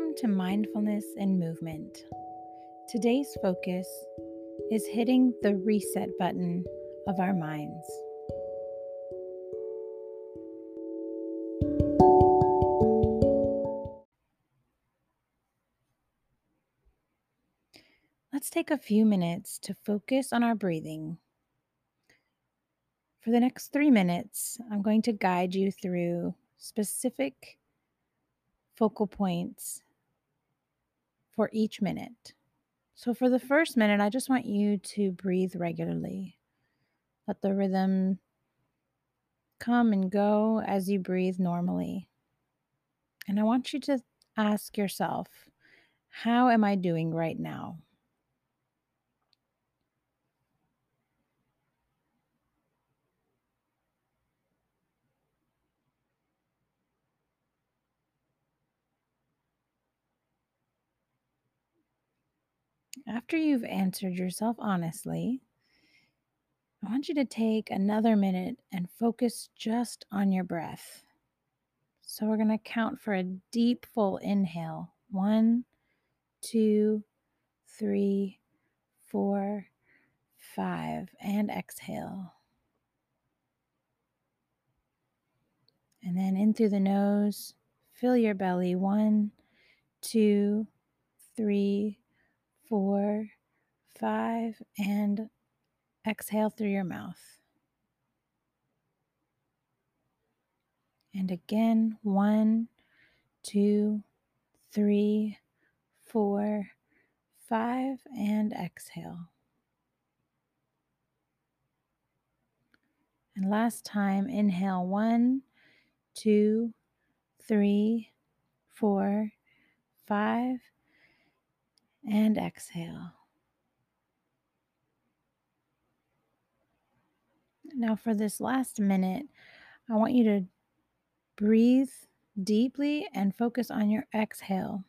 Welcome to Mindfulness and Movement. Today's focus is hitting the reset button of our minds. Let's take a few minutes to focus on our breathing. For the next 3 minutes, I'm going to guide you through specific focal points for each minute. So for the first minute, I just want you to breathe regularly. Let the rhythm come and go as you breathe normally. And I want you to ask yourself, how am I doing right now? After you've answered yourself honestly, I want you to take another minute and focus just on your breath. So we're going to count for a deep, full inhale. 1, 2, 3, 4, 5, and exhale. And then in through the nose, fill your belly. 1, 2, 3, 4, 5, and exhale through your mouth. And again, 1, 2, 3, 4, 5, and exhale. And last time, inhale, 1, 2, 3, 4, 5, and exhale. Now for this last minute, I want you to breathe deeply and focus on your exhale.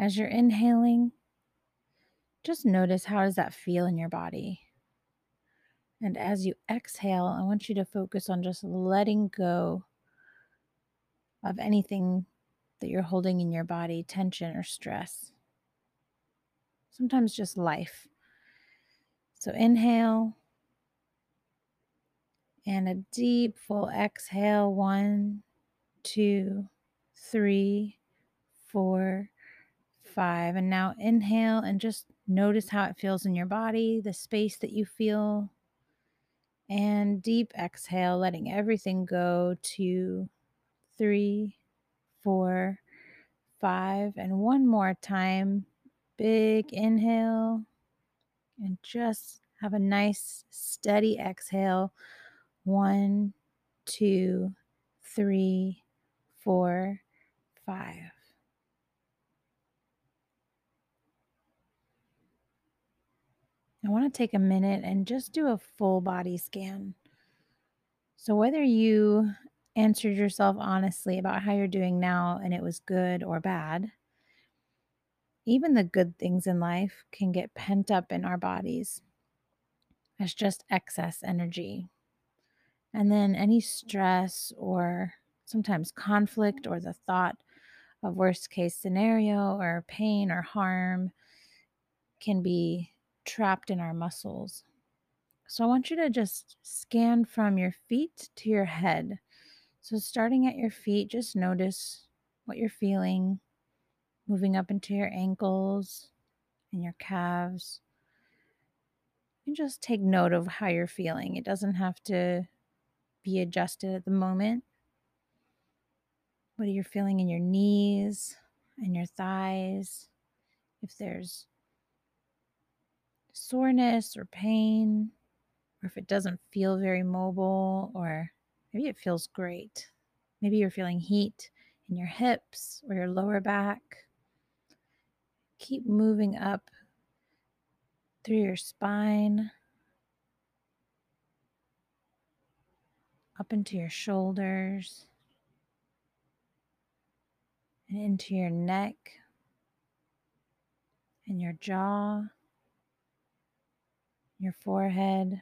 As you're inhaling, just notice, how does that feel in your body? And as you exhale, I want you to focus on just letting go of anything that you're holding in your body, tension or stress, sometimes just life. So inhale and a deep full exhale. 1, 2, 3, 4, 5. And now inhale and just notice how it feels in your body, the space that you feel. And deep exhale, letting everything go. 2, 3, 4, 5, and one more time. Big inhale and just have a nice steady exhale. 1, 2, 3, 4, 5. I want to take a minute and just do a full body scan. So whether you answered yourself honestly about how you're doing now and it was good or bad, even the good things in life can get pent up in our bodies as just excess energy. And then any stress or sometimes conflict or the thought of worst case scenario or pain or harm can be trapped in our muscles. So I want you to just scan from your feet to your head. So starting at your feet, just notice what you're feeling, moving up into your ankles and your calves. And just take note of how you're feeling. It doesn't have to be adjusted at the moment. What are you feeling in your knees and your thighs? If there's soreness or pain, or if it doesn't feel very mobile, or maybe it feels great. Maybe you're feeling heat in your hips or your lower back. Keep moving up through your spine, up into your shoulders, and into your neck and your jaw, your forehead,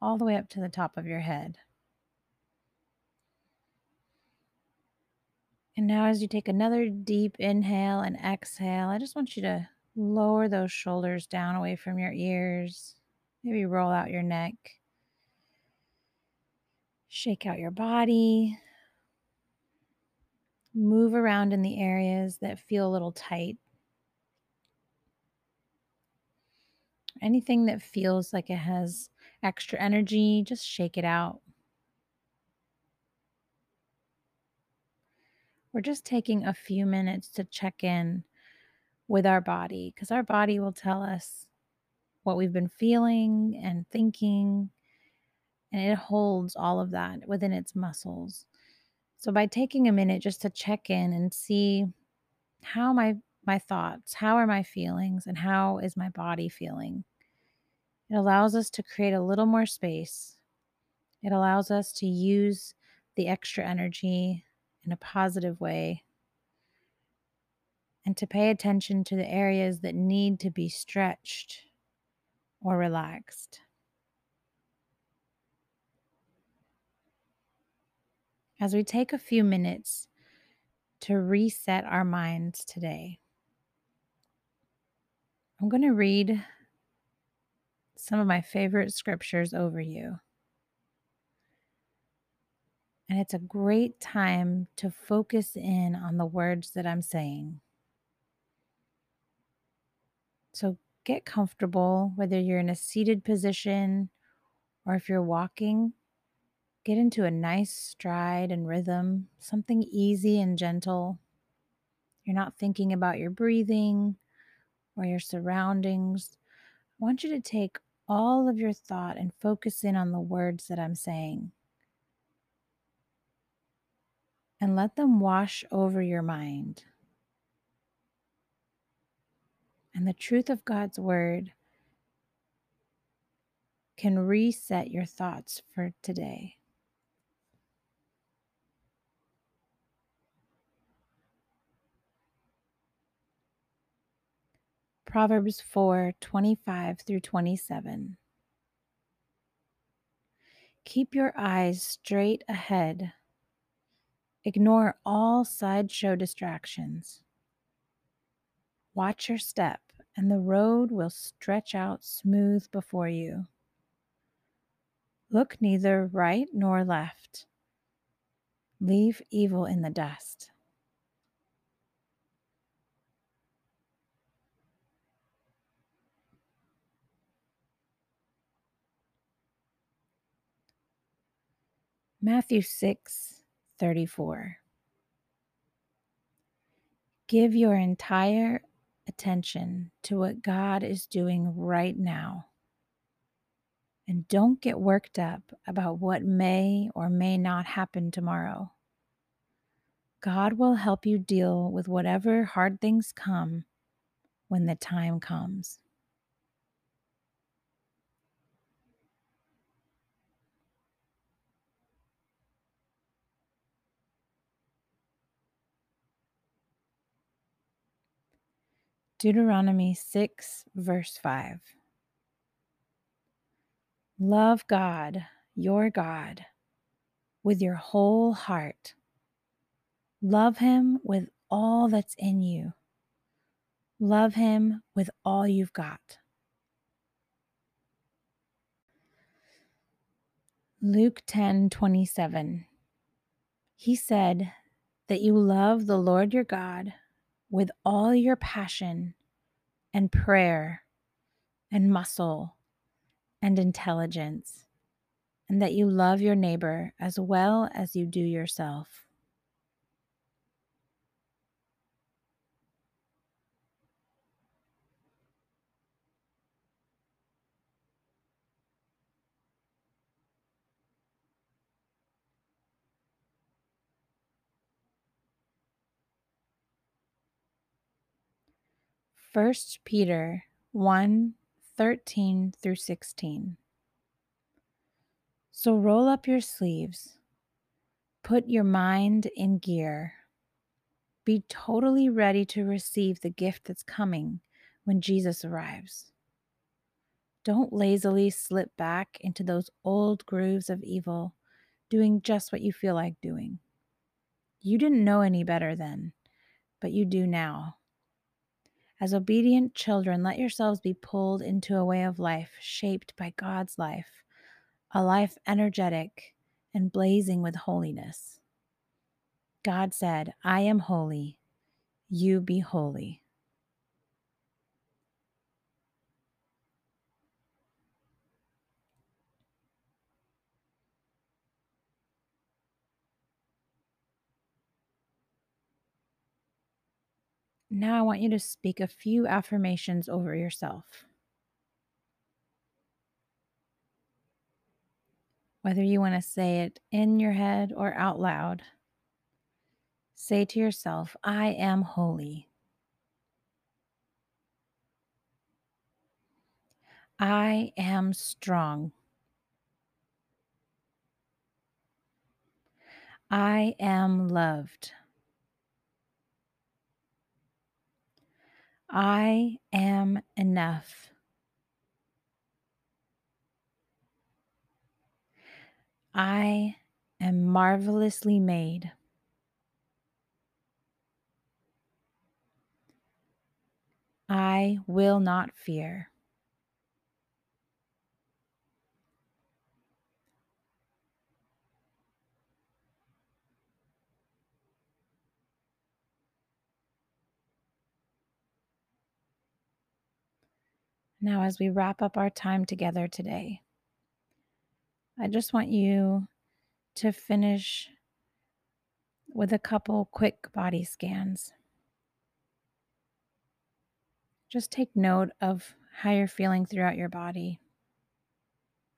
all the way up to the top of your head. And now, as you take another deep inhale and exhale, I just want you to lower those shoulders down away from your ears. Maybe roll out your neck. Shake out your body. Move around in the areas that feel a little tight. Anything that feels like it has extra energy, just shake it out. We're just taking a few minutes to check in with our body, because our body will tell us what we've been feeling and thinking, and it holds all of that within its muscles. So by taking a minute just to check in and see, how am my thoughts, how are my feelings, and how is my body feeling? It allows us to create a little more space. It allows us to use the extra energy in a positive way, and to pay attention to the areas that need to be stretched or relaxed. As we take a few minutes to reset our minds today, I'm going to read some of my favorite scriptures over you. And it's a great time to focus in on the words that I'm saying. So get comfortable, whether you're in a seated position or if you're walking. Get into a nice stride and rhythm, something easy and gentle. You're not thinking about your breathing or your surroundings. I want you to take all of your thought and focus in on the words that I'm saying. And let them wash over your mind. And the truth of God's word can reset your thoughts for today. Proverbs 4:25 through 27. Keep your eyes straight ahead. Ignore all sideshow distractions. Watch your step, and the road will stretch out smooth before you. Look neither right nor left. Leave evil in the dust. Matthew 6:34. Give your entire attention to what God is doing right now. And don't get worked up about what may or may not happen tomorrow. God will help you deal with whatever hard things come when the time comes. Deuteronomy 6, verse 5. Love God, your God, with your whole heart. Love Him with all that's in you. Love Him with all you've got. Luke 10:27. He said that you love the Lord your God with all your passion and prayer and muscle and intelligence, and that you love your neighbor as well as you do yourself. First Peter 1:13 through 16. So roll up your sleeves, put your mind in gear, be totally ready to receive the gift that's coming when Jesus arrives. Don't lazily slip back into those old grooves of evil, doing just what you feel like doing. You didn't know any better then, but you do now. As obedient children, let yourselves be pulled into a way of life shaped by God's life, a life energetic and blazing with holiness. God said, I am holy, you be holy. Now I want you to speak a few affirmations over yourself. Whether you want to say it in your head or out loud, say to yourself, I am holy. I am strong. I am loved. I am enough. I am marvelously made. I will not fear. Now, as we wrap up our time together today, I just want you to finish with a couple quick body scans. Just take note of how you're feeling throughout your body.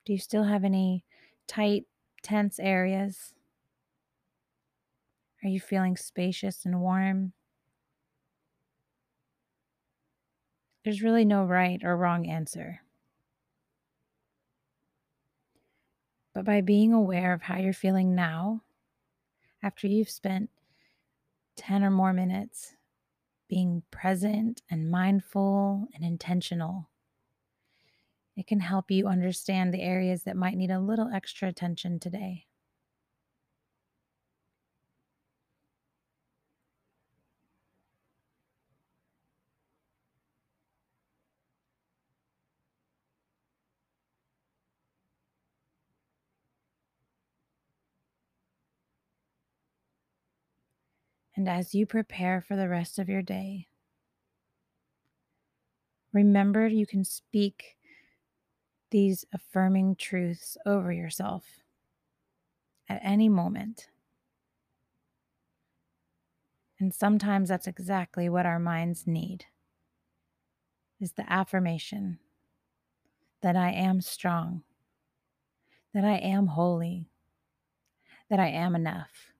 Do you still have any tight, tense areas? Are you feeling spacious and warm? There's really no right or wrong answer. But by being aware of how you're feeling now, after you've spent 10 or more minutes being present and mindful and intentional, it can help you understand the areas that might need a little extra attention today. And as you prepare for the rest of your day, remember you can speak these affirming truths over yourself at any moment. And sometimes that's exactly what our minds need, is the affirmation that I am strong, that I am holy, that I am enough.